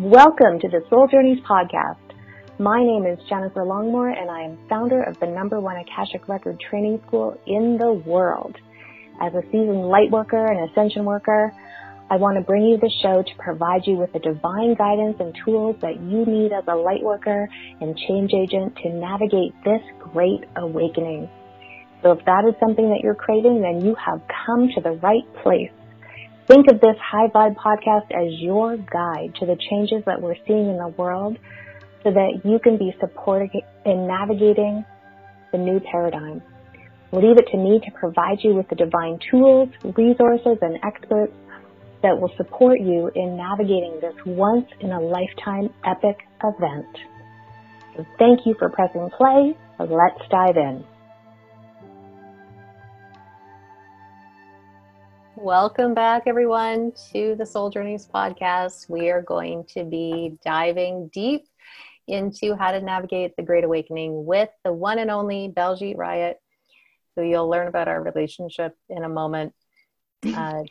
Welcome to the Soul Journeys Podcast. My name is Jennifer Longmore, and I am founder of the #1 Akashic Record training school in the world. As a seasoned light worker and ascension worker, I want to bring you this show to provide you with the divine guidance and tools that you need as a light worker and change agent to navigate this great awakening. So if that is something that you're craving, then you have come to the right place. Think of this High Vibe podcast as your guide to the changes that we're seeing in the world so that you can be supported in navigating the new paradigm. Leave it to me to provide you with the divine tools, resources, and experts that will support you in navigating this once-in-a-lifetime epic event. So thank you for pressing play. Let's dive in. Welcome back, everyone, to the Soul Journeys Podcast. We are going to be diving deep into how to navigate the Great Awakening with the one and only Baljit Rayat, who you'll learn about our relationship in a moment.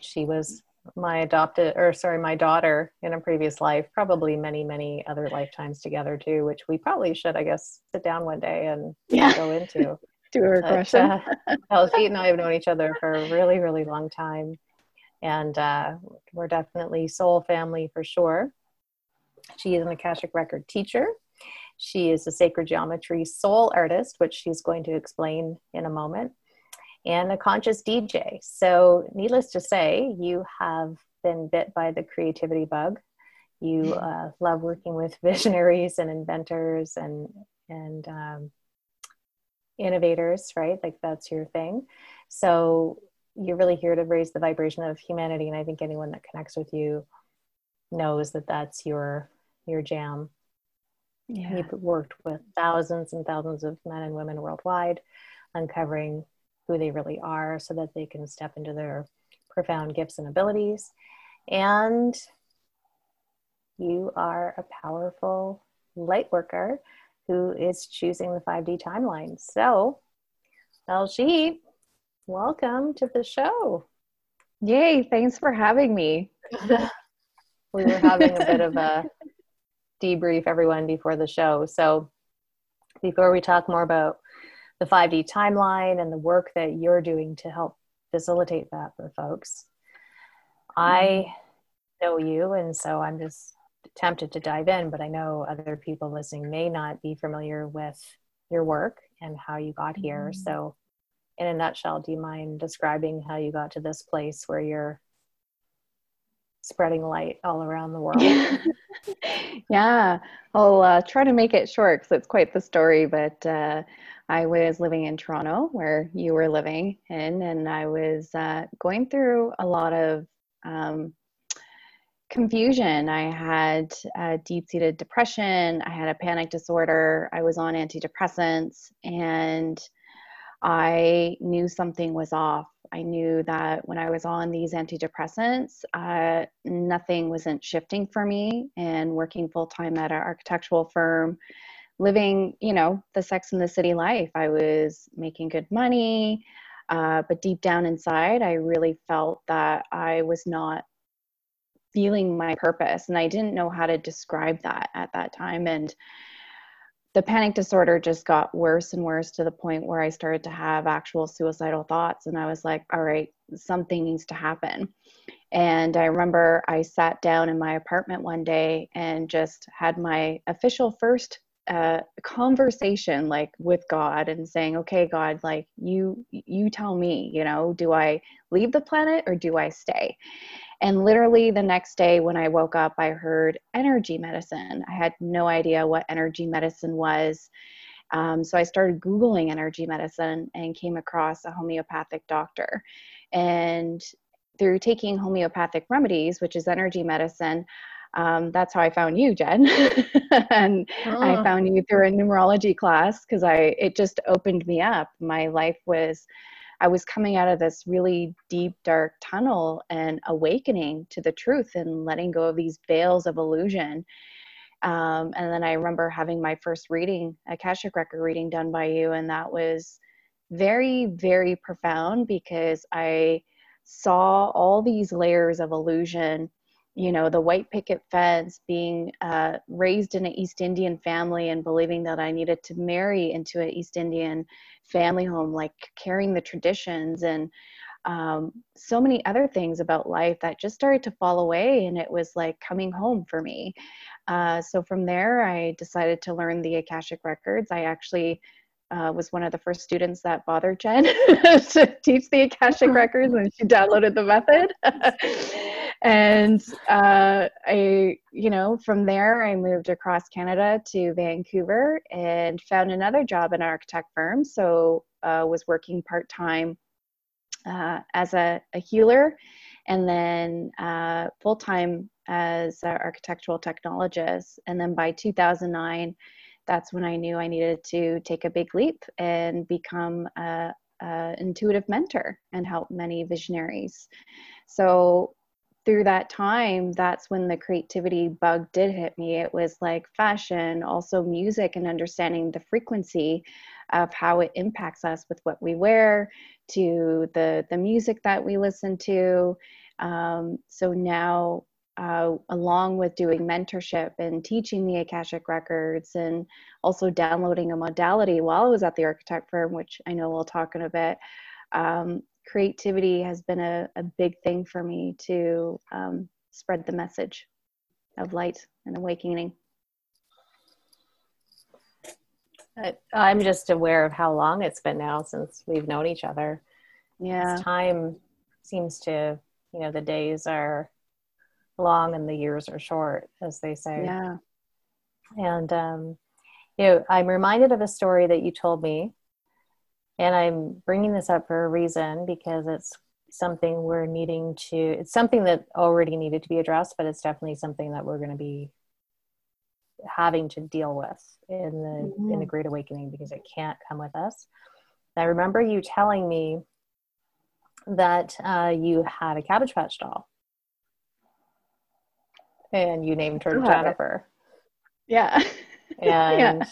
She was my daughter in a previous life, probably many, many other lifetimes together too, which we probably should, I guess, sit down one day and go into. Do a regression. Baljit and I have known each other for a really, really long time. And we're definitely soul family for sure. She is an Akashic Record teacher. She is a Sacred Geometry soul artist, which she's going to explain in a moment, and a Conscious DJ. So needless to say, you have been bit by the creativity bug. You love working with visionaries and inventors and innovators, right? Like, that's your thing. So you're really here to raise the vibration of humanity, and I think anyone that connects with you knows that that's your jam. Yeah. You've worked with thousands and thousands of men and women worldwide, uncovering who they really are so that they can step into their profound gifts and abilities. And you are a powerful light worker who is choosing the 5D timeline. So, Baljit, welcome to the show. Yay, thanks for having me. We were having a bit of a debrief, everyone, before the show. So before we talk more about the 5D timeline and the work that you're doing to help facilitate that for folks, I know you, and so I'm just tempted to dive in, but I know other people listening may not be familiar with your work and how you got here. So in a nutshell, do you mind describing how you got to this place where you're spreading light all around the world? Yeah, I'll try to make it short because it's quite the story, but I was living in Toronto where you were living in, and I was going through a lot of confusion. I had deep-seated depression, I had a panic disorder, I was on antidepressants, and I knew something was off. I knew that when I was on these antidepressants, nothing wasn't shifting for me, and working full-time at an architectural firm, living, the Sex and the City life. I was making good money, but deep down inside, I really felt that I was not feeling my purpose, and I didn't know how to describe that at that time. And the panic disorder just got worse and worse to the point where I started to have actual suicidal thoughts. And I was like, all right, something needs to happen. And I remember I sat down in my apartment one day and just had my official first conversation, like, with God, and saying, okay, God, like, you tell me, do I leave the planet or do I stay? And literally the next day when I woke up, I heard energy medicine. I had no idea what energy medicine was. So I started Googling energy medicine and came across a homeopathic doctor. And through taking homeopathic remedies, which is energy medicine, that's how I found you, Jen. And I found you through a numerology class because it just opened me up. My life was... I was coming out of this really deep, dark tunnel and awakening to the truth and letting go of these veils of illusion. And then I remember having my first reading, Akashic Record reading, done by you. And that was very, very profound because I saw all these layers of illusion you know, the white picket fence, being raised in an East Indian family and believing that I needed to marry into an East Indian family home, like carrying the traditions and so many other things about life that just started to fall away. And it was like coming home for me. So from there, I decided to learn the Akashic Records. I actually was one of the first students that bothered Jen to teach the Akashic Records, and she downloaded the method. And I, you know, from there, I moved across Canada to Vancouver and found another job in an architect firm. So was working part-time as a healer, and then full-time as an architectural technologist. And then by 2009, that's when I knew I needed to take a big leap and become a intuitive mentor and help many visionaries. So through that time, that's when the creativity bug did hit me. It was like fashion, also music, and understanding the frequency of how it impacts us with what we wear, to the music that we listen to. So now, along with doing mentorship and teaching the Akashic Records, and also downloading a modality while I was at the architect firm, which I know we'll talk in a bit, creativity has been a big thing for me to spread the message of light and awakening. I'm just aware of how long it's been now since we've known each other. Yeah. As time seems to, you know, the days are long and the years are short, as they say. Yeah. And, you know, I'm reminded of a story that you told me. And I'm bringing this up for a reason, because it's something we're needing to, it's something that already needed to be addressed, but it's definitely something that we're going to be having to deal with in the Great Awakening, because it can't come with us. And I remember you telling me that you had a Cabbage Patch doll, and you named her Jennifer. Yeah. And yeah.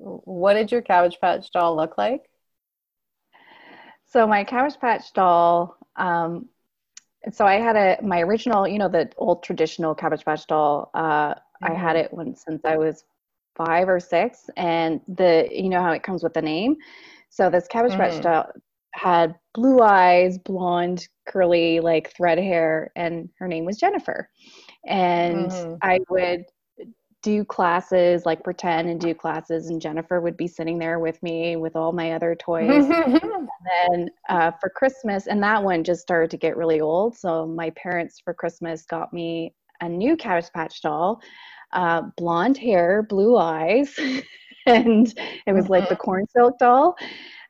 What did your Cabbage Patch doll look like? So my Cabbage Patch doll, so I had my original, you know, the old traditional Cabbage Patch doll. I had it since I was 5 or 6, and you know how it comes with the name. So this Cabbage Patch doll had blue eyes, blonde, curly, like thread hair, and her name was Jennifer. And I would do classes, like pretend and do classes, and Jennifer would be sitting there with me with all my other toys. And then for Christmas, and that one just started to get really old, so my parents for Christmas got me a new Cabbage Patch doll, blonde hair, blue eyes, and it was like the corn silk doll.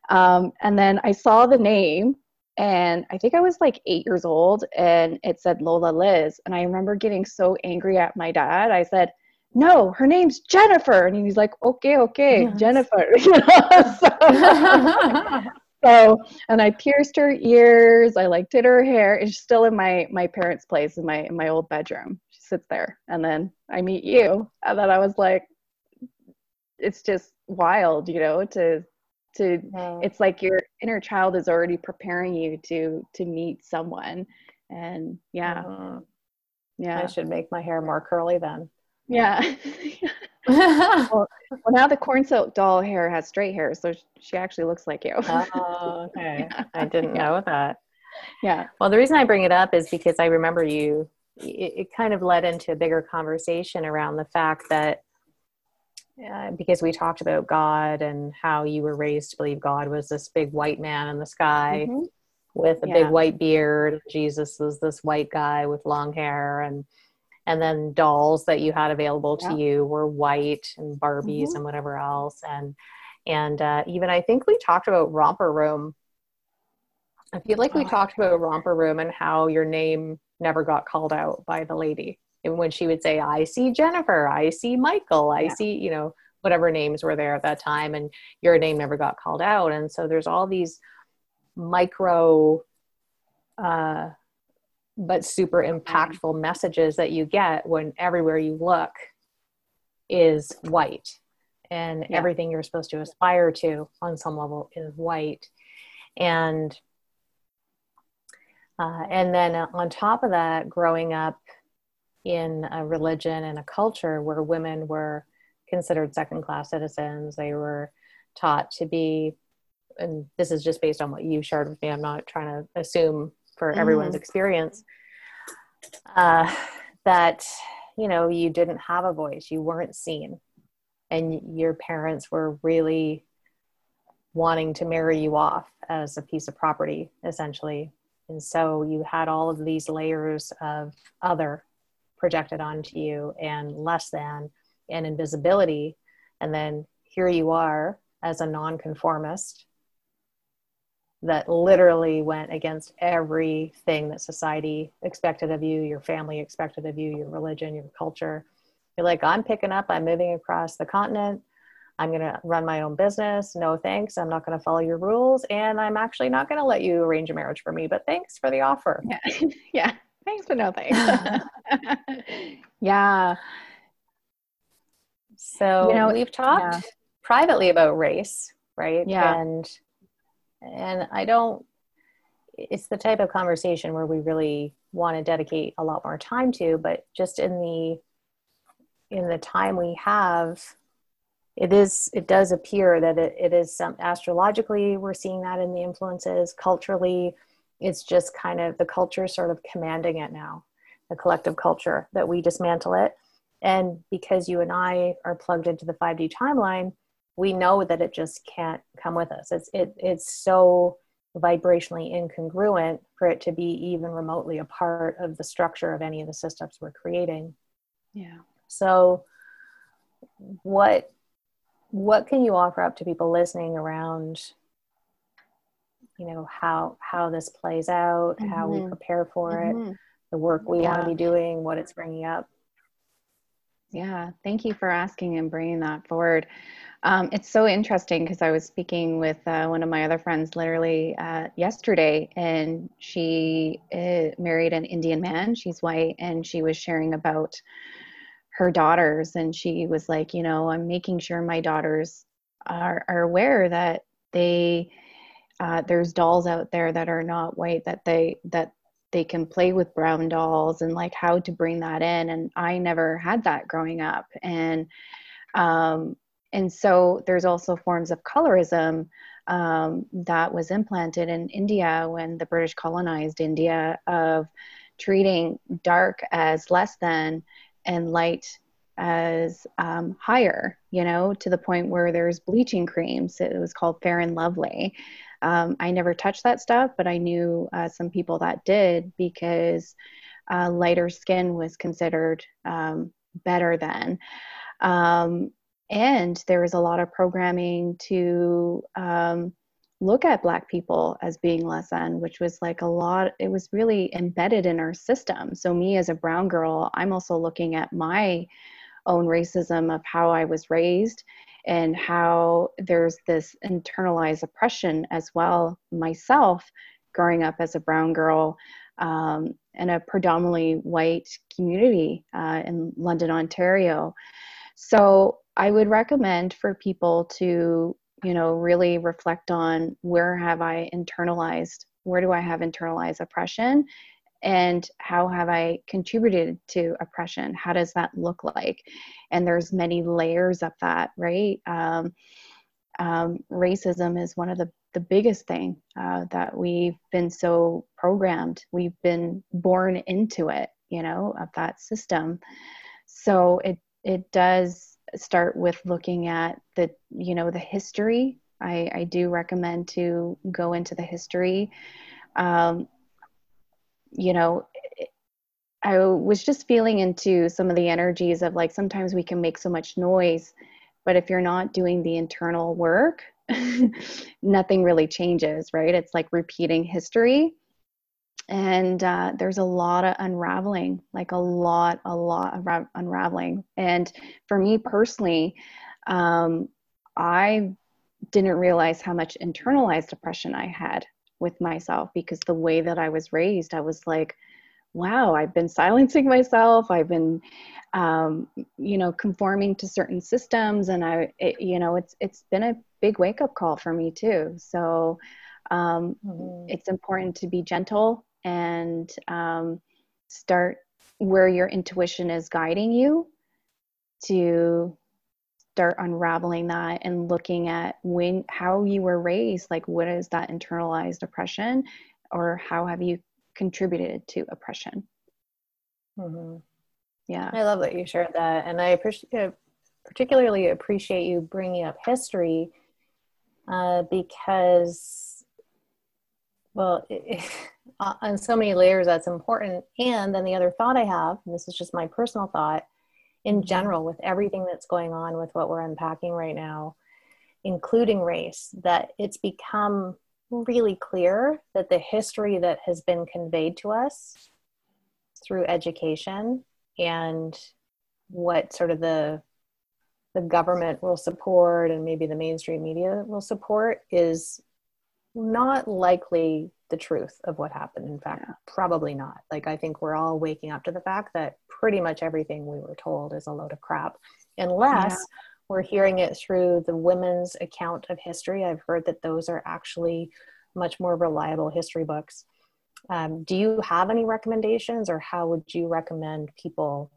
And then I saw the name, and I think I was like 8 years old, and it said Lola Liz, and I remember getting so angry at my dad. I said, "No, her name's Jennifer." And he's like, okay, yes. Jennifer. You know? So, and I pierced her ears. I like did her hair. It's still in my parents' place, in my old bedroom. She sits there. And then I meet you. And then I was like, it's just wild, you know, it's like your inner child is already preparing you to meet someone. And yeah. Mm-hmm. Yeah. I should make my hair more curly then. Yeah. well, now the corn silk doll hair has straight hair, so she actually looks like you. Oh, okay. Yeah. I didn't know that. Yeah. Well, the reason I bring it up is because I remember you, it kind of led into a bigger conversation around the fact that, because we talked about God and how you were raised to believe God was this big white man in the sky with a big white beard. Jesus was this white guy with long hair, and then dolls that you had available to you were white and Barbies and whatever else. And even, I think we talked about Romper Room. I feel like we talked about Romper Room and how your name never got called out by the lady. And when she would say, "I see Jennifer, I see Michael, I see," you know, whatever names were there at that time, and your name never got called out. And so there's all these micro, but super impactful messages that you get when everywhere you look is white, and everything you're supposed to aspire to on some level is white. And And then on top of that, growing up in a religion and a culture where women were considered second-class citizens, they were taught to be, and this is just based on what you shared with me, I'm not trying to assume for everyone's experience, that, you know, you didn't have a voice, you weren't seen, and your parents were really wanting to marry you off as a piece of property, essentially. And so you had all of these layers of other projected onto you, and less than, and invisibility. And then here you are as a nonconformist that literally went against everything that society expected of you, your family expected of you, your religion, your culture. You're like, I'm picking up, I'm moving across the continent, I'm going to run my own business. No thanks. I'm not going to follow your rules. And I'm actually not going to let you arrange a marriage for me, but thanks for the offer. Yeah. Yeah. Thanks, but no thanks. Yeah. So, you know, we've talked privately about race, right? Yeah. And I don't, it's the type of conversation where we really want to dedicate a lot more time to, but just in the time we have, it does appear that it is some astrologically, we're seeing that in the influences culturally. It's just kind of the culture sort of commanding it now, the collective culture, that we dismantle it. And because you and I are plugged into the 5D timeline, we know that it just can't come with us. It's so vibrationally incongruent for it to be even remotely a part of the structure of any of the systems we're creating. Yeah. So what can you offer up to people listening around, you know, how this plays out, how we prepare for it, the work we want to be doing, what it's bringing up? Yeah. Thank you for asking and bringing that forward. It's so interesting because I was speaking with one of my other friends literally yesterday, and she married an Indian man. She's white, and she was sharing about her daughters, and she was like, you know, I'm making sure my daughters are aware that they there's dolls out there that are not white, that they can play with brown dolls, and like how to bring that in. And I never had that growing up, and so there's also forms of colorism that was implanted in India when the British colonized India, of treating dark as less than and light as higher, you know, to the point where there's bleaching creams. It was called Fair and Lovely. I never touched that stuff, but I knew some people that did, because lighter skin was considered better than. And there was a lot of programming to look at Black people as being less than, which was like a lot, it was really embedded in our system. So me as a brown girl, I'm also looking at my own racism of how I was raised, and how there's this internalized oppression as well myself growing up as a brown girl in a predominantly white community in London, Ontario. So I would recommend for people to, you know, really reflect on where do I have internalized oppression, and how have I contributed to oppression? How does that look like? And there's many layers of that, right? Racism is one of the biggest thing that we've been so programmed. We've been born into it, you know, of that system. So it does start with looking at the, you know, the history. I do recommend to go into the history. You know, I was just feeling into some of the energies of like, sometimes we can make so much noise, but if you're not doing the internal work, nothing really changes, right? It's like repeating history. And there's a lot of unraveling, like a lot of unraveling. And for me personally, I didn't realize how much internalized oppression I had with myself, because the way that I was raised, I was like, wow, I've been silencing myself. I've been, you know, conforming to certain systems. And you know, it's been a big wake up call for me too. So it's important to be gentle and start where your intuition is guiding you to start unraveling that and looking at when, how you were raised, like what is that internalized oppression, or how have you contributed to oppression? Mm-hmm. Yeah. I love that you shared that. And I particularly appreciate you bringing up history because, well, on so many layers that's important. And then the other thought I have, and this is just my personal thought, in general with everything that's going on with what we're unpacking right now, including race, that it's become really clear that the history that has been conveyed to us through education and what sort of the government will support and maybe the mainstream media will support is not likely the truth of what happened. In fact, probably not. Like, I think we're all waking up to the fact that pretty much everything we were told is a load of crap, unless we're hearing it through the women's account of history. I've heard that those are actually much more reliable history books. Do you have any recommendations, or how would you recommend people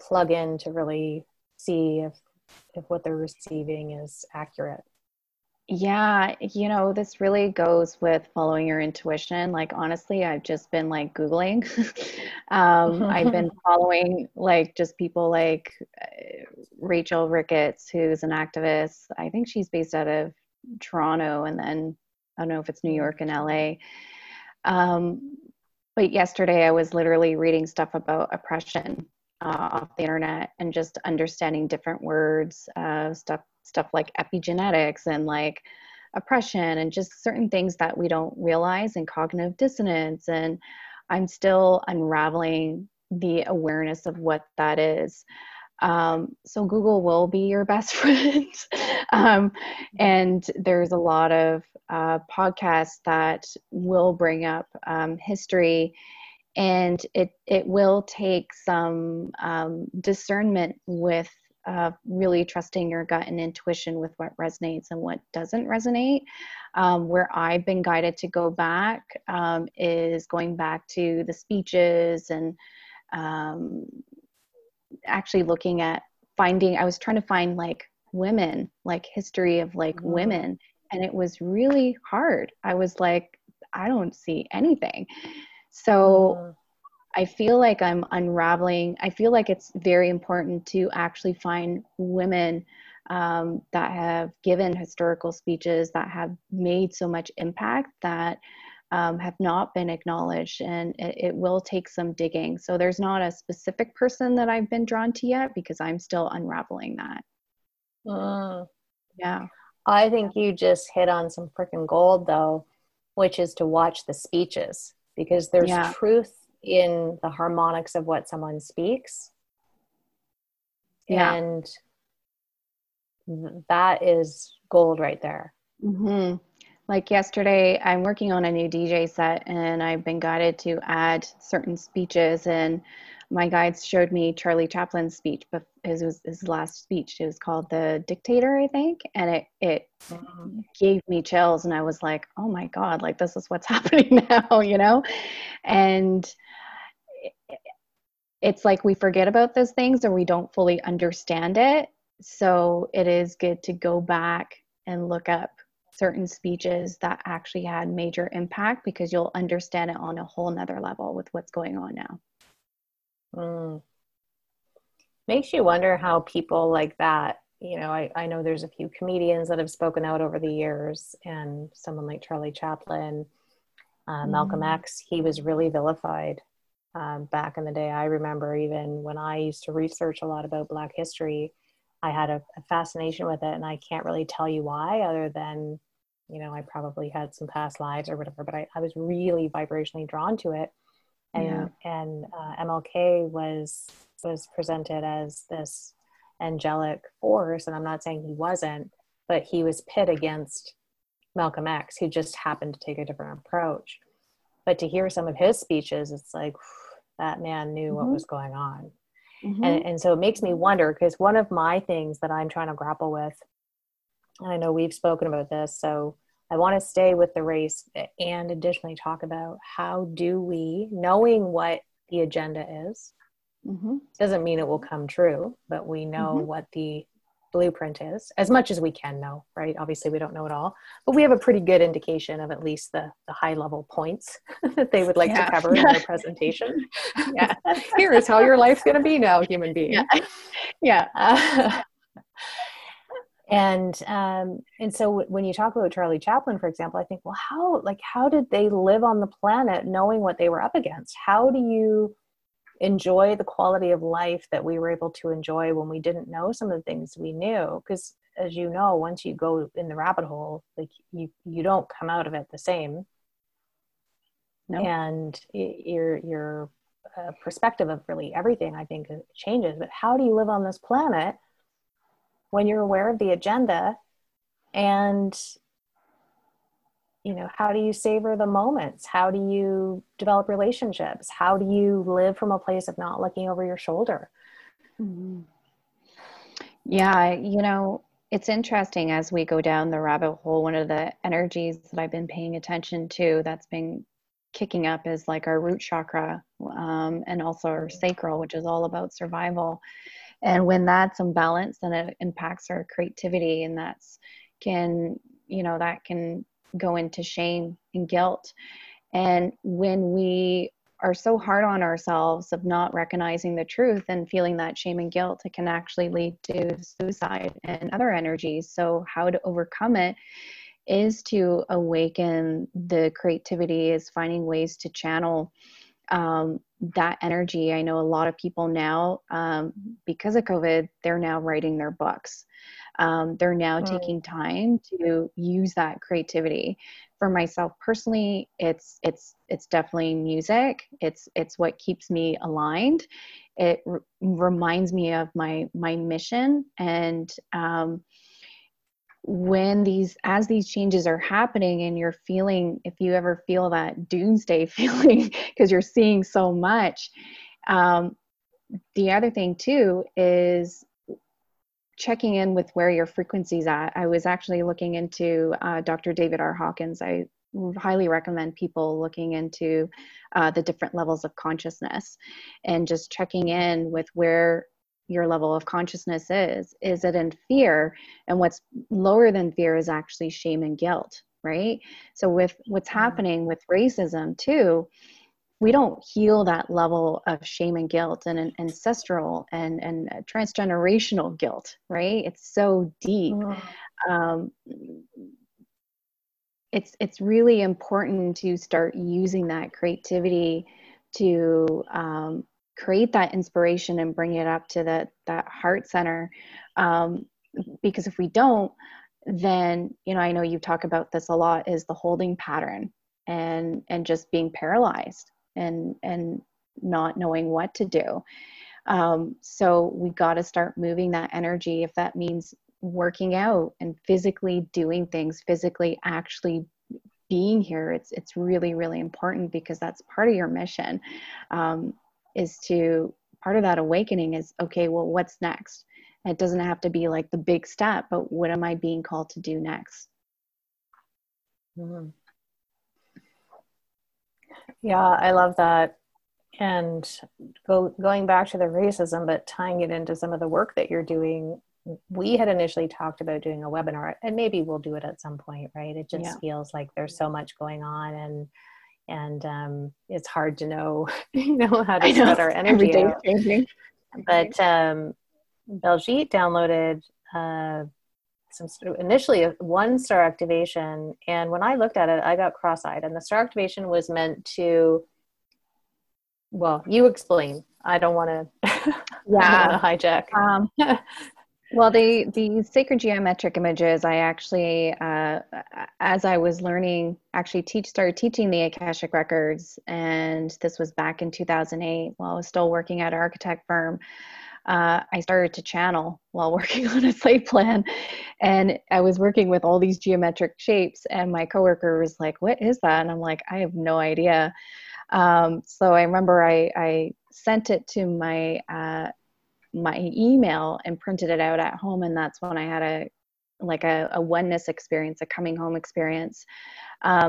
plug in to really see if what they're receiving is accurate? Yeah, you know, this really goes with following your intuition. Like, honestly, I've just been like Googling. I've been following like just people like Rachel Ricketts, who's an activist. I think she's based out of Toronto, and then I don't know if it's New York and LA. But yesterday I was literally reading stuff about oppression off the internet, and just understanding different words, stuff like epigenetics and like oppression, and just certain things that we don't realize, and cognitive dissonance. And I'm still unraveling the awareness of what that is. So Google will be your best friend. And there's a lot of podcasts that will bring up history, and it will take some discernment with really trusting your gut and intuition with what resonates and what doesn't resonate. Where I've been guided to go back is going back to the speeches, and actually looking at finding, I was trying to find like women, like history of like women, and it was really hard. I was like, I don't see anything. So I feel like I'm unraveling. I feel like it's very important to actually find women that have given historical speeches, that have made so much impact, that have not been acknowledged, and it will take some digging. So there's not a specific person that I've been drawn to yet, because I'm still unraveling that. Yeah. I think you just hit on some freaking gold though, which is to watch the speeches, because there's truth in the harmonics of what someone speaks. And that is gold right there. Like yesterday, I'm working on a new DJ set, and I've been guided to add certain speeches, and my guides showed me Charlie Chaplin's speech, but it was his last speech. It was called The Dictator, I think. And it gave me chills, and I was like, oh my God, like this is what's happening now, you know? And it's like, we forget about those things, or we don't fully understand it. So it is good to go back and look up certain speeches that actually had major impact, because you'll understand it on a whole nother level with what's going on now. Makes you wonder how people like that, you know, I know there's a few comedians that have spoken out over the years, and someone like Charlie Chaplin, Malcolm X, he was really vilified back in the day. I remember even when I used to research a lot about Black history, I had a fascination with it, and I can't really tell you why, other than, you know, I probably had some past lives or whatever, but I was really vibrationally drawn to it. And MLK was presented as this angelic force, and I'm not saying he wasn't, but he was pit against Malcolm X, who just happened to take a different approach. But to hear some of his speeches, it's like, that man knew what was going on. And so it makes me wonder, because one of my things that I'm trying to grapple with, and I know we've spoken about this, so I want to stay with the race and additionally talk about how do we, knowing what the agenda is, mm-hmm. doesn't mean it will come true, but we know mm-hmm. what the blueprint is as much as we can know, right? Obviously we don't know it all, but we have a pretty good indication of at least the high level points that they would like to cover in their presentation. Yeah. Here is how your life's going to be now, human being. Yeah. And so when you talk about Charlie Chaplin, for example, I think, well, how did they live on the planet knowing what they were up against? How do you enjoy the quality of life that we were able to enjoy when we didn't know some of the things we knew? Because as you know, once you go in the rabbit hole, like you don't come out of it the same. No. And your perspective of really everything, I think, changes. But how do you live on this planet when you're aware of the agenda, and you know, how do you savor the moments? How do you develop relationships? How do you live from a place of not looking over your shoulder? Mm-hmm. Yeah, you know, it's interesting as we go down the rabbit hole, one of the energies that I've been paying attention to that's been kicking up is like our root chakra, and also our sacral, which is all about survival. And when that's imbalanced, then it impacts our creativity, and that can go into shame and guilt. And when we are so hard on ourselves of not recognizing the truth and feeling that shame and guilt, it can actually lead to suicide and other energies. So how to overcome it is to awaken the creativity, is finding ways to channel that energy. I know a lot of people now, because of COVID, they're now writing their books. They're now taking time to use that creativity. For myself personally, it's definitely music. It's what keeps me aligned. It reminds me of my mission. And, when as these changes are happening and you're feeling, if you ever feel that doomsday feeling, because you're seeing so much, the other thing too is checking in with where your frequency's at. I was actually looking into Dr. David R. Hawkins. I highly recommend people looking into the different levels of consciousness and just checking in with where your level of consciousness is it in fear? And what's lower than fear is actually shame and guilt, right? So with what's happening with racism too, we don't heal that level of shame and guilt and ancestral and transgenerational guilt, right? It's so deep. It's really important to start using that creativity to, create that inspiration and bring it up to that heart center. Because if we don't, then, you know, I know you talk about this a lot, is the holding pattern and just being paralyzed and not knowing what to do. So we got to start moving that energy. If that means working out and physically doing things, physically actually being here, it's really, really important, because that's part of your mission. Part of that awakening is, okay, well, what's next? It doesn't have to be like the big step, but what am I being called to do next? Mm-hmm. Yeah, I love that. And going back to the racism, but tying it into some of the work that you're doing, we had initially talked about doing a webinar, and maybe we'll do it at some point, right? It just feels like there's so much going on, and it's hard to know, you know, how to spread our energy out. But Baljit downloaded initially one star activation, and when I looked at it, I got cross-eyed. And the star activation was meant to, well, you explain. I don't want to hijack. Well, the sacred geometric images, I actually, as I was learning, actually started teaching the Akashic Records, and this was back in 2008 while I was still working at an architect firm. I started to channel while working on a site plan, and I was working with all these geometric shapes, and my coworker was like, "What is that?" And I'm like, "I have no idea." So I remember I sent it to my email and printed it out at home, and that's when I had a like a oneness experience, a coming home experience.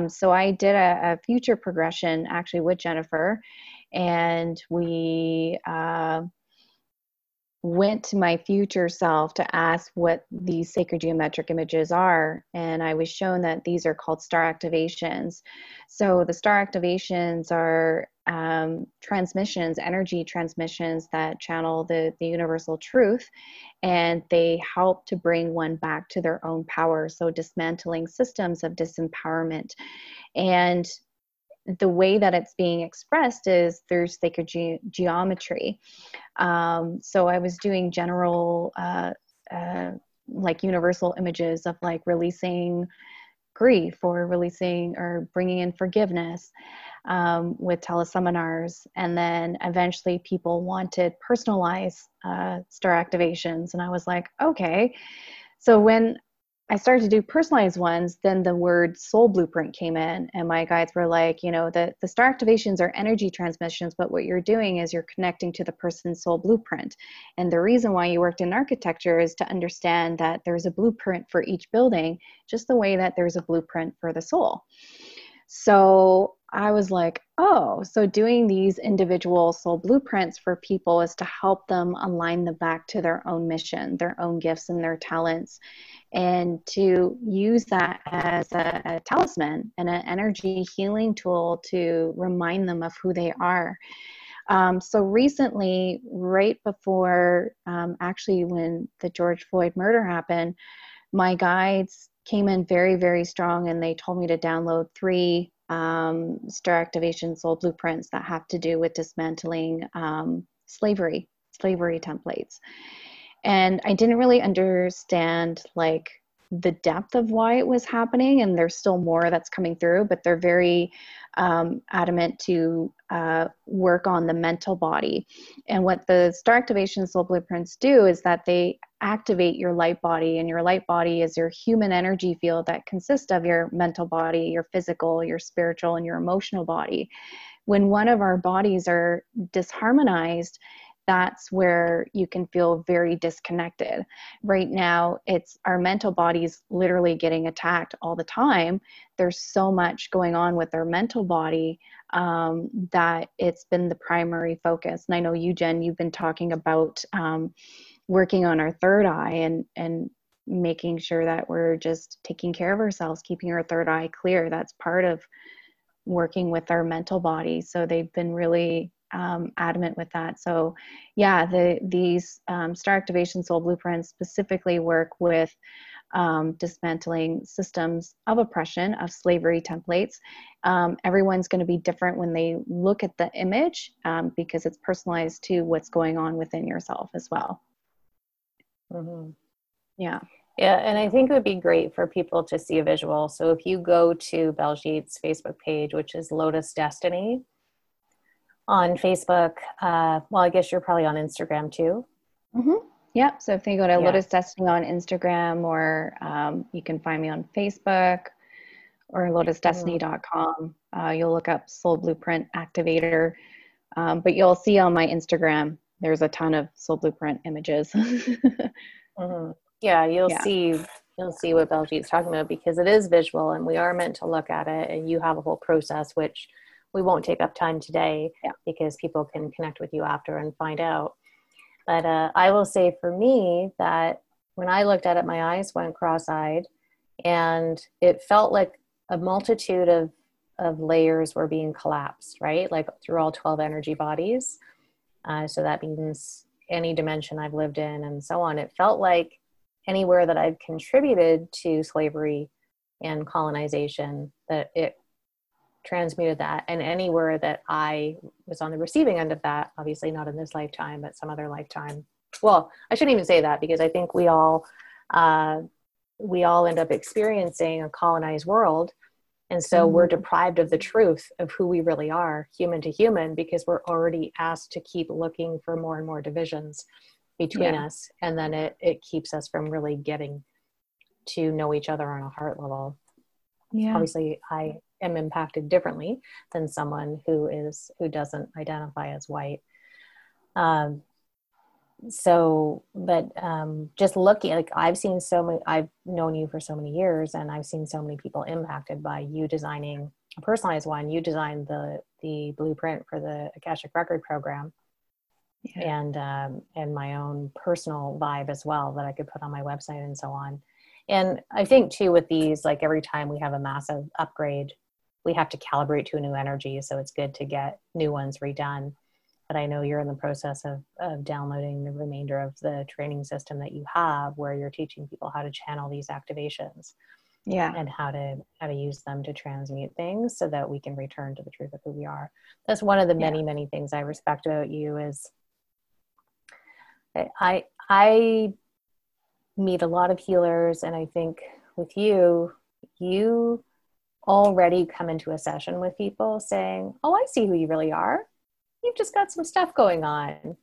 So I did a future progression actually with Jennifer, and we went to my future self to ask what these sacred geometric images are. And I was shown that these are called star activations. So the star activations are transmissions, energy transmissions that channel the universal truth, and they help to bring one back to their own power. So dismantling systems of disempowerment. And the way that it's being expressed is through sacred geometry. So I was doing general, like universal images of like releasing grief or releasing or bringing in forgiveness with teleseminars. And then eventually people wanted personalized star activations. And I was like, okay. So when I started to do personalized ones, then the word soul blueprint came in, and my guides were like, you know, the star activations are energy transmissions, but what you're doing is you're connecting to the person's soul blueprint. And the reason why you worked in architecture is to understand that there's a blueprint for each building, just the way that there's a blueprint for the soul. So I was like, oh, so doing these individual soul blueprints for people is to help them align them back to their own mission, their own gifts and their talents, and to use that as a talisman and an energy healing tool to remind them of who they are. So recently, right before actually when the George Floyd murder happened, my guides came in very, very strong, and they told me to download 3 star activation soul blueprints that have to do with dismantling slavery templates. And I didn't really understand like the depth of why it was happening, and there's still more that's coming through, but they're very adamant to work on the mental body. And what the star activation soul blueprints do is that they activate your light body, and your light body is your human energy field that consists of your mental body, your physical, your spiritual, and your emotional body. When one of our bodies are disharmonized, that's where you can feel very disconnected. Right now, it's our mental bodies literally getting attacked all the time. There's so much going on with our mental body that it's been the primary focus. And I know you, Jen, you've been talking about working on our third eye and making sure that we're just taking care of ourselves, keeping our third eye clear. That's part of working with our mental body. So they've been really adamant with that. So yeah, these star activation soul blueprints specifically work with dismantling systems of oppression, of slavery templates. Everyone's going to be different when they look at the image because it's personalized to what's going on within yourself as well. Mm-hmm. Yeah. Yeah. And I think it would be great for people to see a visual. So if you go to Baljit's Facebook page, which is Lotus Destiny, on Facebook, well, I guess you're probably on Instagram too. Mm-hmm. Yep. So if they go to Lotus Destiny on Instagram, or you can find me on Facebook or lotusdestiny.com. You'll look up Soul Blueprint Activator, but you'll see on my Instagram there's a ton of soul blueprint images. Mm-hmm. Yeah, you'll see what Baljit's talking about, because it is visual, and we are meant to look at it. And you have a whole process, which we won't take up time today because people can connect with you after and find out. But I will say for me that when I looked at it, my eyes went cross-eyed, and it felt like a multitude of layers were being collapsed, right? Like through all 12 energy bodies. So that means any dimension I've lived in and so on. It felt like anywhere that I've contributed to slavery and colonization, that it transmuted that, and anywhere that I was on the receiving end of that, obviously not in this lifetime, but some other lifetime. Well, I shouldn't even say that, because I think we all end up experiencing a colonized world. And so we're deprived of the truth of who we really are, human to human, because we're already asked to keep looking for more and more divisions between us. And then it keeps us from really getting to know each other on a heart level. Yeah. Obviously, I am impacted differently than someone who doesn't identify as white. So, but just looking, like I've seen so many, I've known you for so many years, and I've seen so many people impacted by you designing a personalized one. You designed the blueprint for the Akashic Record program, yeah. And my own personal vibe as well that I could put on my website and so on. And I think too with these, like every time we have a massive upgrade, we have to calibrate to a new energy. So it's good to get new ones redone. But I know you're in the process of downloading the remainder of the training system that you have, where you're teaching people how to channel these activations, yeah, and how to use them to transmute things so that we can return to the truth of who we are. That's one of the many, yeah, many things I respect about you is I meet a lot of healers, and I think with you, you already come into a session with people saying, "Oh, I see who you really are. You've just got some stuff going on.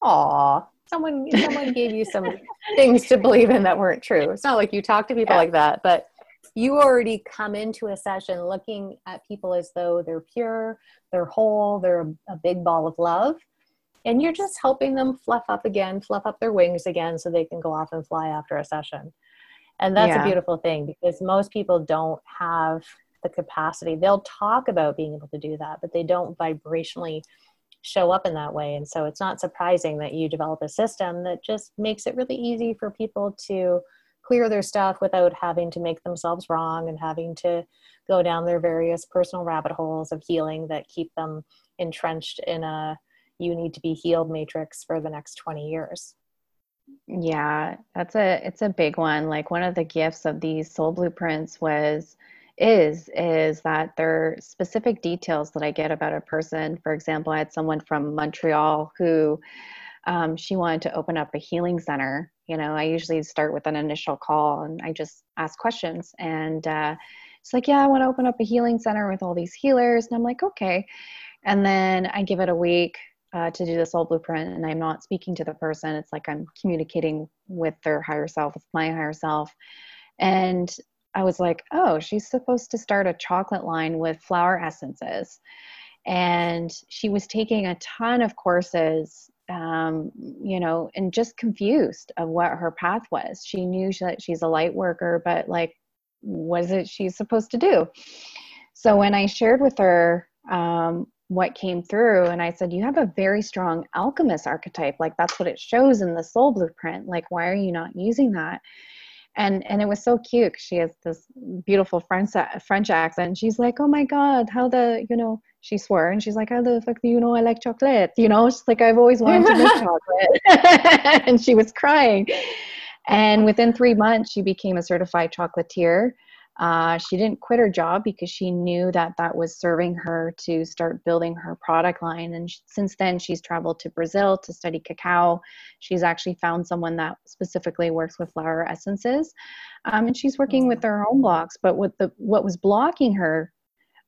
Aw, someone gave you some things to believe in that weren't true." It's not like you talk to people, yeah, like that, but you already come into a session looking at people as though they're pure, they're whole, they're a big ball of love. And you're just helping them fluff up their wings again so they can go off and fly after a session. And that's, yeah, a beautiful thing, because most people don't have the capacity. They'll talk about being able to do that, but they don't vibrationally show up in that way. And so it's not surprising that you develop a system that just makes it really easy for people to clear their stuff without having to make themselves wrong and having to go down their various personal rabbit holes of healing that keep them entrenched in a you need to be healed matrix for the next 20 years. Yeah, it's a big one. Like one of the gifts of these soul blueprints is that there are specific details that I get about a person. For example, I had someone from Montreal who she wanted to open up a healing center. You know, I usually start with an initial call and I just ask questions. And it's like, yeah, I want to open up a healing center with all these healers. And I'm like, okay. And then I give it a week to do the soul blueprint, and I'm not speaking to the person. It's like I'm communicating with their higher self, with my higher self. And I was like, oh, she's supposed to start a chocolate line with flower essences. And she was taking a ton of courses, you know, and just confused of what her path was. She knew that she's a light worker, but like, what is it she's supposed to do? So when I shared with her what came through, and I said, you have a very strong alchemist archetype. Like that's what it shows in the soul blueprint. Like, why are you not using that? And it was so cute. She has this beautiful French accent. She's like, oh my God, how the, you know, she swore. And she's like, how the fuck do you know I like chocolate? You know, she's like, I've always wanted to make chocolate. And she was crying. And within 3 months, she became a certified chocolatier. She didn't quit her job because she knew that that was serving her to start building her product line. And since then, she's traveled to Brazil to study cacao. She's actually found someone that specifically works with flower essences. And she's working with her own blocks. But what was blocking her,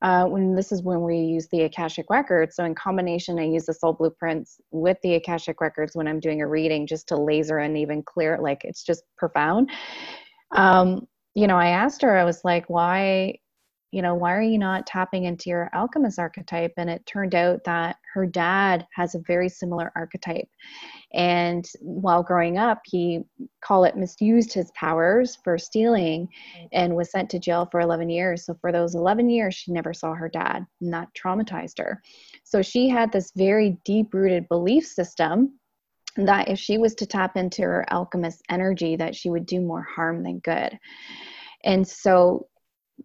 when we use the Akashic Records. So in combination, I use the soul blueprints with the Akashic Records when I'm doing a reading just to laser and even clear, like it's just profound. You know, I asked her, I was like, why are you not tapping into your alchemist archetype? And it turned out that her dad has a very similar archetype. And while growing up, he, call it, misused his powers for stealing and was sent to jail for 11 years. So for those 11 years, she never saw her dad, and that traumatized her. So she had this very deep-rooted belief system that if she was to tap into her alchemist energy, that she would do more harm than good. And so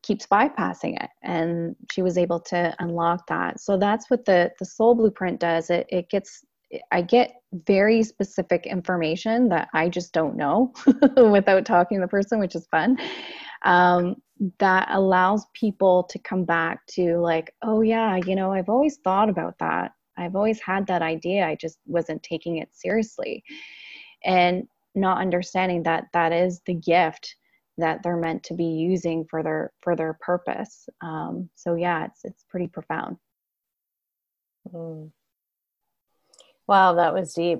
keeps bypassing it. And she was able to unlock that. So that's what the soul blueprint does. I get very specific information that I just don't know without talking to the person, which is fun. That allows people to come back to like, oh yeah, you know, I've always thought about that. I've always had that idea. I just wasn't taking it seriously and not understanding that that is the gift that they're meant to be using for their purpose. So yeah, it's pretty profound. Mm. Wow. That was deep.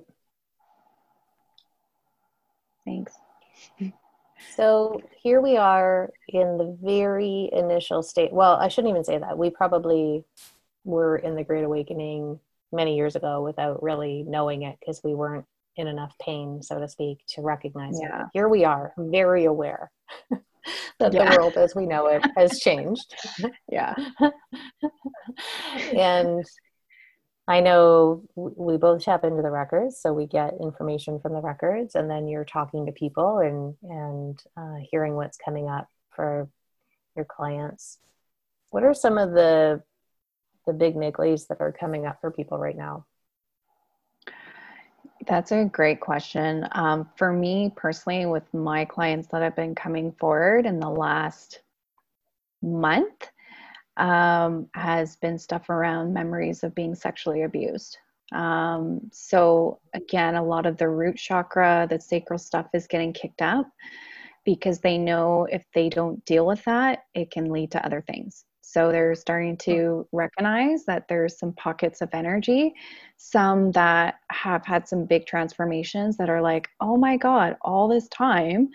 Thanks. So here we are in the very initial state. Well, I shouldn't even say that. We probably were in the Great Awakening many years ago without really knowing it, because we weren't in enough pain, so to speak, to recognize it. Here we are, very aware that the world as we know it has changed. And I know we both tap into the records, so we get information from the records, and then you're talking to people and hearing what's coming up for your clients. What are some of the big migleys that are coming up for people right now? That's a great question. For me personally, with my clients that have been coming forward in the last month, has been stuff around memories of being sexually abused. So again, a lot of the root chakra, the sacral stuff is getting kicked up because they know if they don't deal with that, it can lead to other things. So they're starting to recognize that there's some pockets of energy, some that have had some big transformations that are like, oh my God, all this time,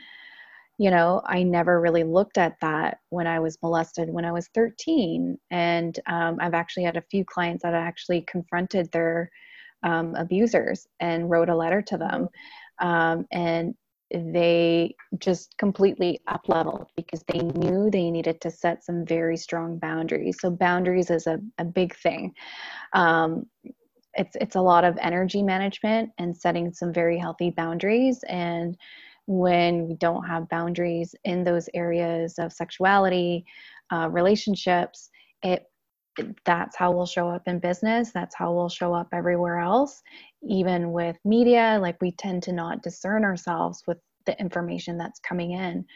you know, I never really looked at that when I was molested when I was 13. And I've actually had a few clients that actually confronted their abusers and wrote a letter to them. And they just completely up-leveled because they knew they needed to set some very strong boundaries. So boundaries is a big thing. It's a lot of energy management and setting some very healthy boundaries. And when we don't have boundaries in those areas of sexuality, relationships, that's how we'll show up in business. That's how we'll show up everywhere else. Even with media, like we tend to not discern ourselves with the information that's coming in.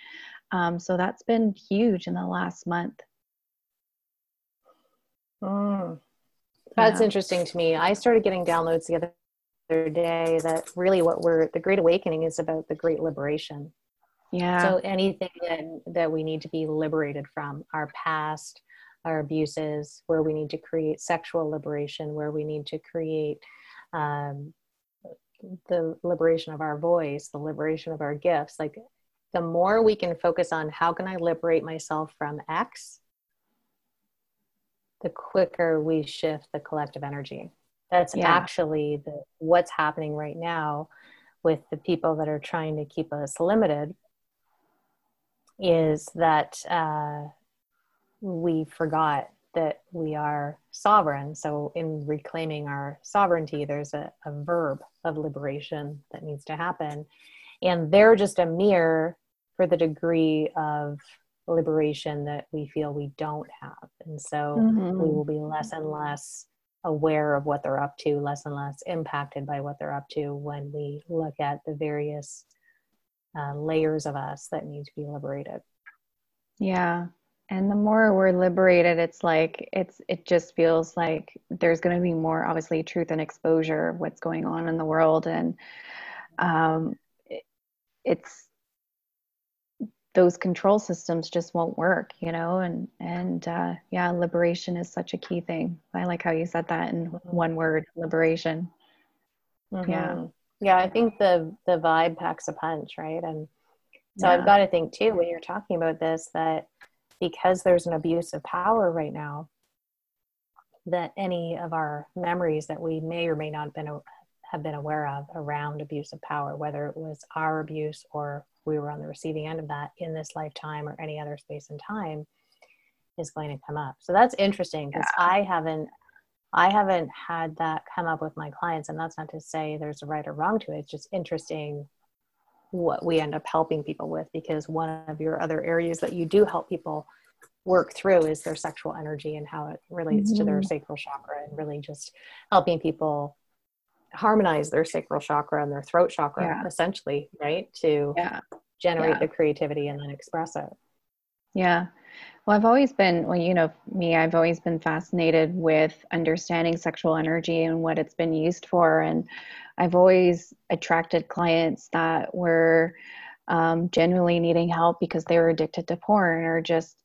So that's been huge in the last month. That's interesting to me. I started getting downloads the other day that really the Great Awakening is about the Great Liberation. Yeah. So anything that we need to be liberated from, our past, our abuses, where we need to create sexual liberation, where we need to create the liberation of our voice, the liberation of our gifts. Like the more we can focus on how can I liberate myself from X, the quicker we shift the collective energy. That's actually what's happening right now with the people that are trying to keep us limited, is that we forgot that we are sovereign. So in reclaiming our sovereignty, there's a verb of liberation that needs to happen. And they're just a mirror for the degree of liberation that we feel we don't have. And so we will be less and less aware of what they're up to, less and less impacted by what they're up to when we look at the various layers of us that need to be liberated. Yeah. And the more we're liberated, it just feels like there's going to be more, obviously, truth and exposure of what's going on in the world. And it's those control systems just won't work, you know? And yeah, liberation is such a key thing. I like how you said that in one word, liberation. Yeah. Yeah. I think the vibe packs a punch, right? And so I've got to think too, when you're talking about this, that because there's an abuse of power right now, that any of our memories that we may or may not have been aware of around abuse of power, whether it was our abuse or we were on the receiving end of that in this lifetime or any other space and time, is going to come up. So that's interesting, because I haven't had that come up with my clients, and that's not to say there's a right or wrong to it. It's just interesting what we end up helping people with, because one of your other areas that you do help people work through is their sexual energy and how it relates to their sacral chakra, and really just helping people harmonize their sacral chakra and their throat chakra, essentially, right? To generate the creativity and then express it. Yeah. Well, I've always been fascinated with understanding sexual energy and what it's been used for. And I've always attracted clients that were genuinely needing help because they were addicted to porn or just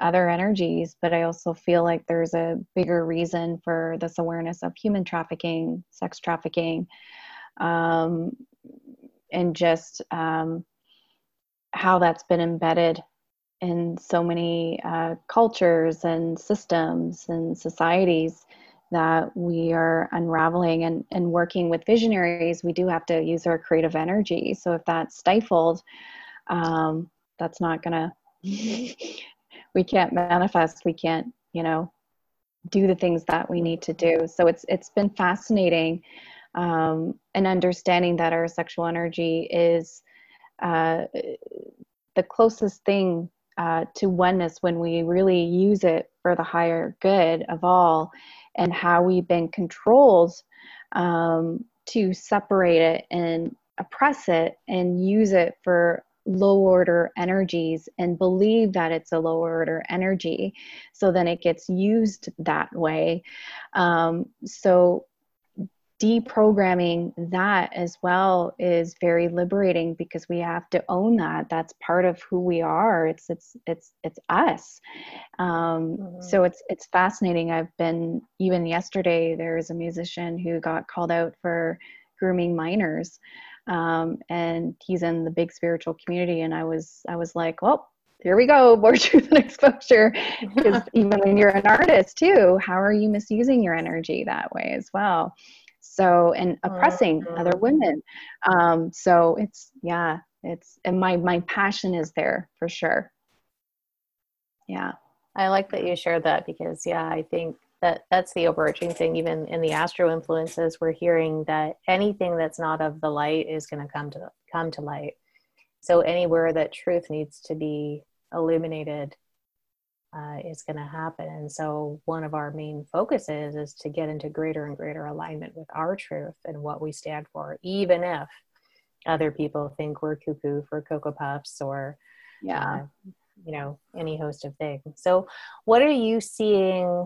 other energies. But I also feel like there's a bigger reason for this awareness of human trafficking, sex trafficking, and just how that's been embedded in so many cultures and systems and societies, that we are unraveling and working with visionaries, we do have to use our creative energy. So if that's stifled, that's not gonna, we can't manifest, we can't, you know, do the things that we need to do. So it's been fascinating, and understanding that our sexual energy is the closest thing to oneness when we really use it for the higher good of all, and how we've been controlled to separate it and oppress it and use it for low order energies and believe that it's a low order energy. So then it gets used that way. So deprogramming that as well is very liberating, because we have to own that. That's part of who we are. It's us. So it's fascinating. I've been, even yesterday, there was a musician who got called out for grooming minors. And he's in the big spiritual community. And I was like, well, here we go, more truth and exposure. Because even when you're an artist too, how are you misusing your energy that way as well? So, and oppressing other women. So it's, and my passion is there for sure. Yeah. I like that you shared that, because I think that's the overarching thing. Even in the astro influences, we're hearing that anything that's not of the light is going to come to light. So anywhere that truth needs to be illuminated is going to happen. And so one of our main focuses is to get into greater and greater alignment with our truth and what we stand for, even if other people think we're cuckoo for Cocoa Puffs or any host of things. So what are you seeing?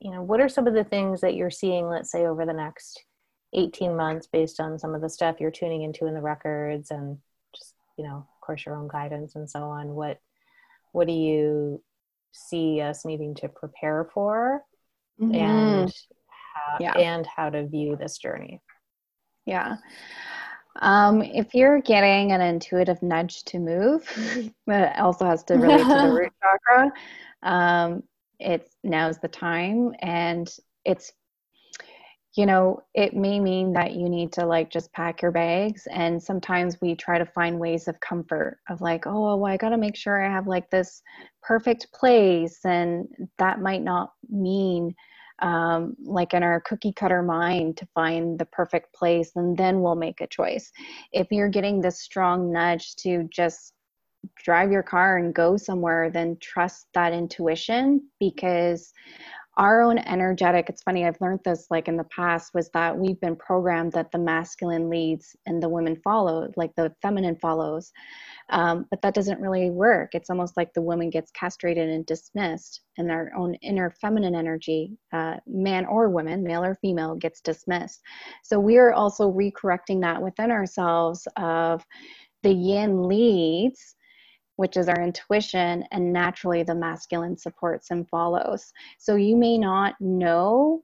What are some of the things that you're seeing, let's say, over the next 18 months based on some of the stuff you're tuning into in the records and just, of course, your own guidance and so on? What do you see us needing to prepare for and how to view this journey? Yeah. If you're getting an intuitive nudge to move, that also has to relate to the root chakra, it's now's the time. And it's, it may mean that you need to just pack your bags. And sometimes we try to find ways of comfort of I got to make sure I have this perfect place. And that might not mean, in our cookie cutter mind, to find the perfect place, and then we'll make a choice. If you're getting this strong nudge to just drive your car and go somewhere, then trust that intuition, because our own energetic, it's funny, I've learned this in the past, was that we've been programmed that the masculine leads and the women follow, the feminine follows. But that doesn't really work. It's almost like the woman gets castrated and dismissed, and our own inner feminine energy, man or woman, male or female, gets dismissed. So we are also recorrecting that within ourselves of the yin leads, which is our intuition, and naturally the masculine supports and follows. So you may not know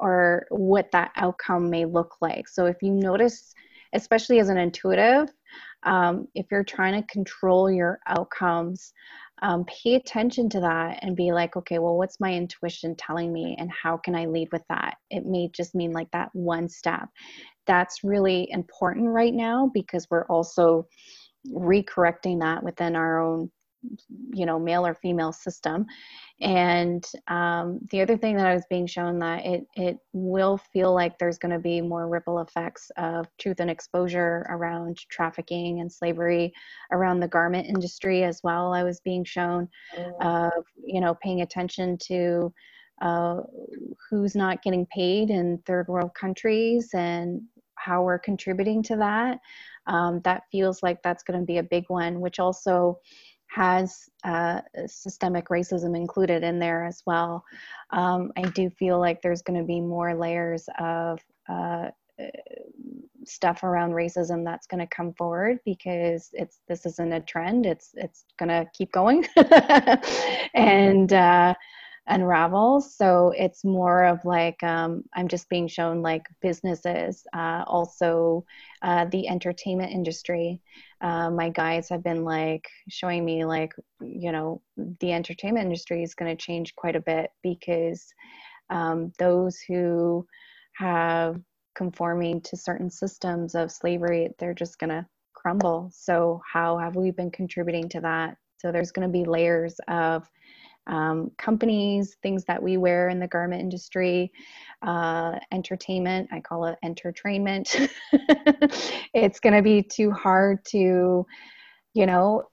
or what that outcome may look like. So if you notice, especially as an intuitive, if you're trying to control your outcomes, pay attention to that and be okay, well, what's my intuition telling me, and how can I lead with that? It may just mean that one step. That's really important right now, because we're also recorrecting that within our own, male or female system. And the other thing that I was being shown, that it will feel like there's going to be more ripple effects of truth and exposure around trafficking and slavery, around the garment industry as well. I was being shown, paying attention to who's not getting paid in third world countries and how we're contributing to that. That feels like that's going to be a big one, which also has systemic racism included in there as well. I do feel like there's going to be more layers of stuff around racism that's going to come forward, because this isn't a trend. It's going to keep going and unravel. So it's more of I'm just being shown businesses, also the entertainment industry. My guides have been showing me the entertainment industry is going to change quite a bit, because Those who have conforming to certain systems of slavery, they're just going to crumble. So how have we been contributing to that? So there's going to be layers of companies, things that we wear in the garment industry, entertainment, I call it entertainment. It's going to be too hard to, you know,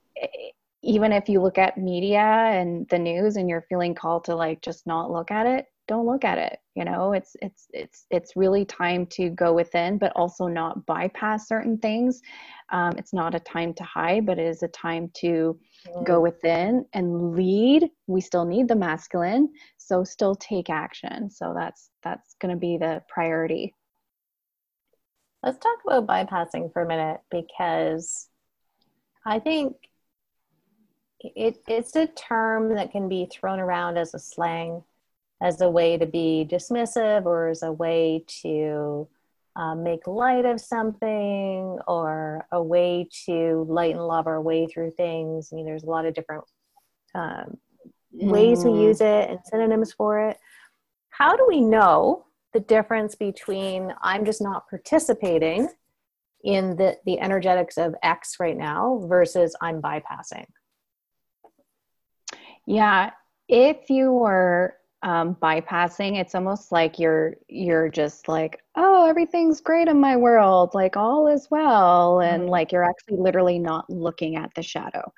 even if you look at media and the news and you're feeling called to like, just not look at it, don't look at it. You know, it's really time to go within, but also not bypass certain things. It's not a time to hide, but it is a time to go within and lead. We still need the masculine. So still take action. So that's going to be the priority. Let's talk about bypassing for a minute, because I think it's a term that can be thrown around as a slang, as a way to be dismissive, or as a way to make light of something, or a way to light and love our way through things. I mean, there's a lot of different ways we use it and synonyms for it. How do we know the difference between I'm just not participating in the energetics of X right now versus I'm bypassing? Yeah, if you were bypassing, it's almost like you're just like, oh, everything's great in my world, like all is well, and like you're actually literally not looking at the shadow.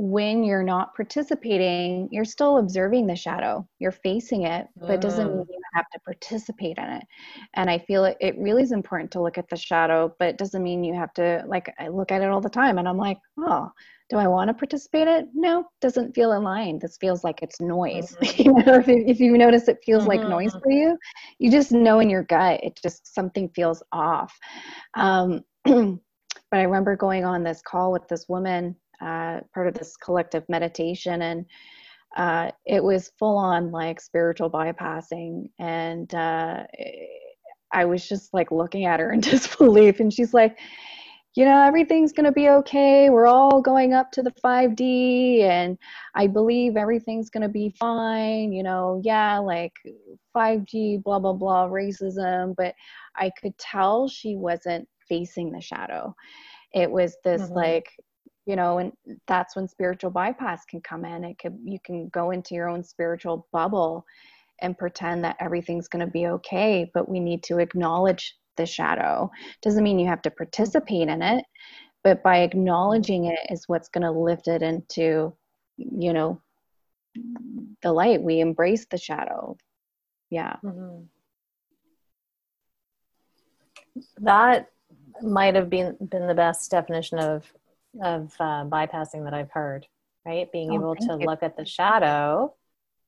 When you're not participating, you're still observing the shadow, you're facing it, but it doesn't mean you have to participate in it. And I feel it really is important to look at the shadow, but it doesn't mean you have to, like, I look at it all the time and I'm like, oh, do I want to participate in it? No, doesn't feel in line. This feels like it's noise. You know, if you notice it feels like noise for you, you just know in your gut, it just, something feels off. But I remember going on this call with this woman, part of this collective meditation, and it was full on like spiritual bypassing. And I was just like looking at her in disbelief, and she's like, you know, everything's going to be okay. We're all going up to the 5D, and I believe everything's going to be fine. You know, yeah, like 5G, blah, blah, blah, racism. But I could tell she wasn't facing the shadow. It was this like, you know, and that's when spiritual bypass can come in. You can go into your own spiritual bubble and pretend that everything's going to be okay, but we need to acknowledge the shadow. Doesn't mean you have to participate in it, but by acknowledging it is what's going to lift it into, you know, the light. We embrace the shadow. Yeah. That might have been the best definition of bypassing that I've heard, right? Being able to look at the shadow,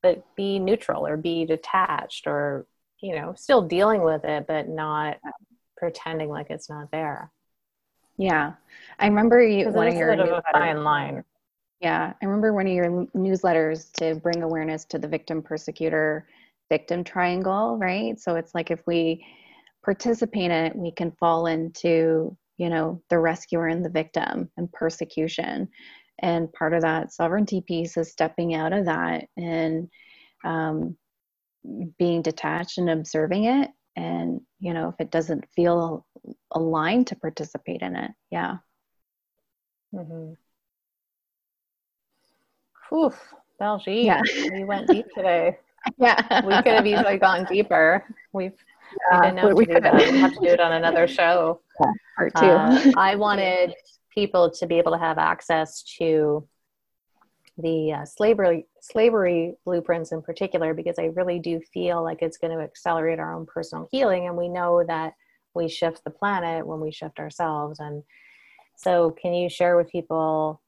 but be neutral or be detached, or, you know, still dealing with it, but not pretending like it's not there. Yeah. I remember one of your newsletters. Yeah. I remember one of your newsletters to bring awareness to the victim, persecutor, victim triangle, right? So it's like, if we participate in it, we can fall into, you know, the rescuer and the victim and persecution. And part of that sovereignty piece is stepping out of that and, being detached and observing it. And, you know, if it doesn't feel aligned, to participate in it. Yeah. Oof, Baljit, we went deep today. We could have easily gone deeper. We have to do it on another show. Part two. I wanted people to be able to have access to the slavery blueprints in particular, because I really do feel like it's going to accelerate our own personal healing. And we know that we shift the planet when we shift ourselves. And so can you share with people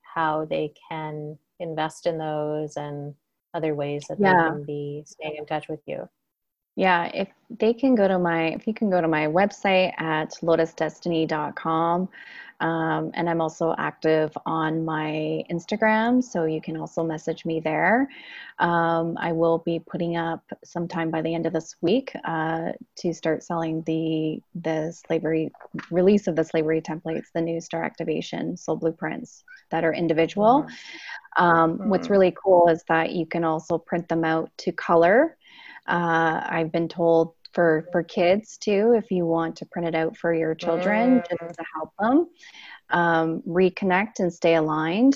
how they can invest in those and other ways that they can be staying in touch with you? Yeah, if you can go to my website at lotusdestiny.com, and I'm also active on my Instagram, so you can also message me there. I will be putting up sometime by the end of this week to start selling the slavery release of the slavery templates, the new star activation soul blueprints that are individual. What's really cool is that you can also print them out to color. I've been told for kids too, if you want to print it out for your children, just to help them reconnect and stay aligned.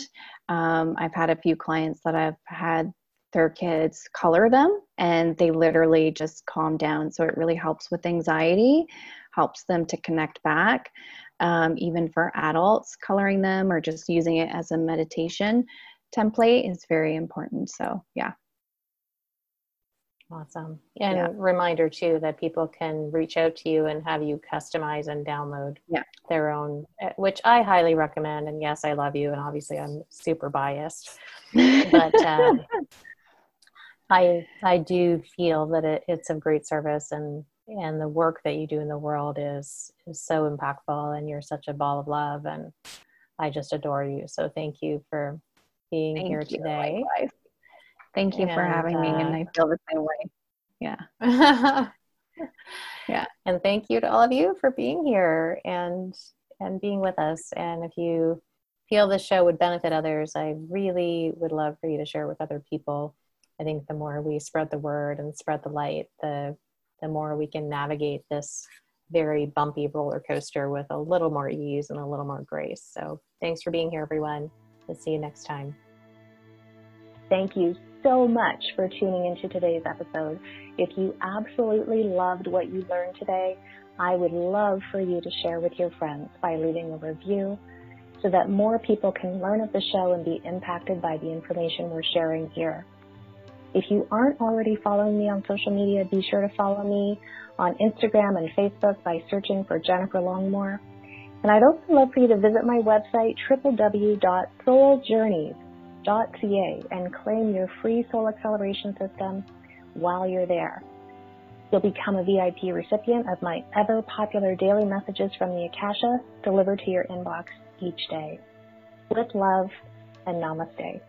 I've had a few clients that I've had their kids color them and they literally just calm down. So it really helps with anxiety, helps them to connect back. Even for adults, coloring them or just using it as a meditation template is very important. So yeah. Awesome. And a reminder too, that people can reach out to you and have you customize and download their own, which I highly recommend. And yes, I love you. And obviously I'm super biased, but I do feel that it's of great service, and the work that you do in the world is so impactful, and you're such a ball of love, and I just adore you. So thank you for being here today. Likewise. Thank you for having me, and I feel the same way. Yeah. Yeah. And thank you to all of you for being here and being with us. And if you feel this show would benefit others, I really would love for you to share with other people. I think the more we spread the word and spread the light, the more we can navigate this very bumpy roller coaster with a little more ease and a little more grace. So thanks for being here, everyone. We'll see you next time. Thank you so much for tuning into today's episode. If you absolutely loved what you learned today, I would love for you to share with your friends by leaving a review so that more people can learn of the show and be impacted by the information we're sharing here. If you aren't already following me on social media, be sure to follow me on Instagram and Facebook by searching for Jennifer Longmore. And I'd also love for you to visit my website, www.souljourneys.ca, and claim your free soul acceleration system while you're there. You'll become a VIP recipient of my ever-popular daily messages from the Akasha delivered to your inbox each day. With love, and namaste.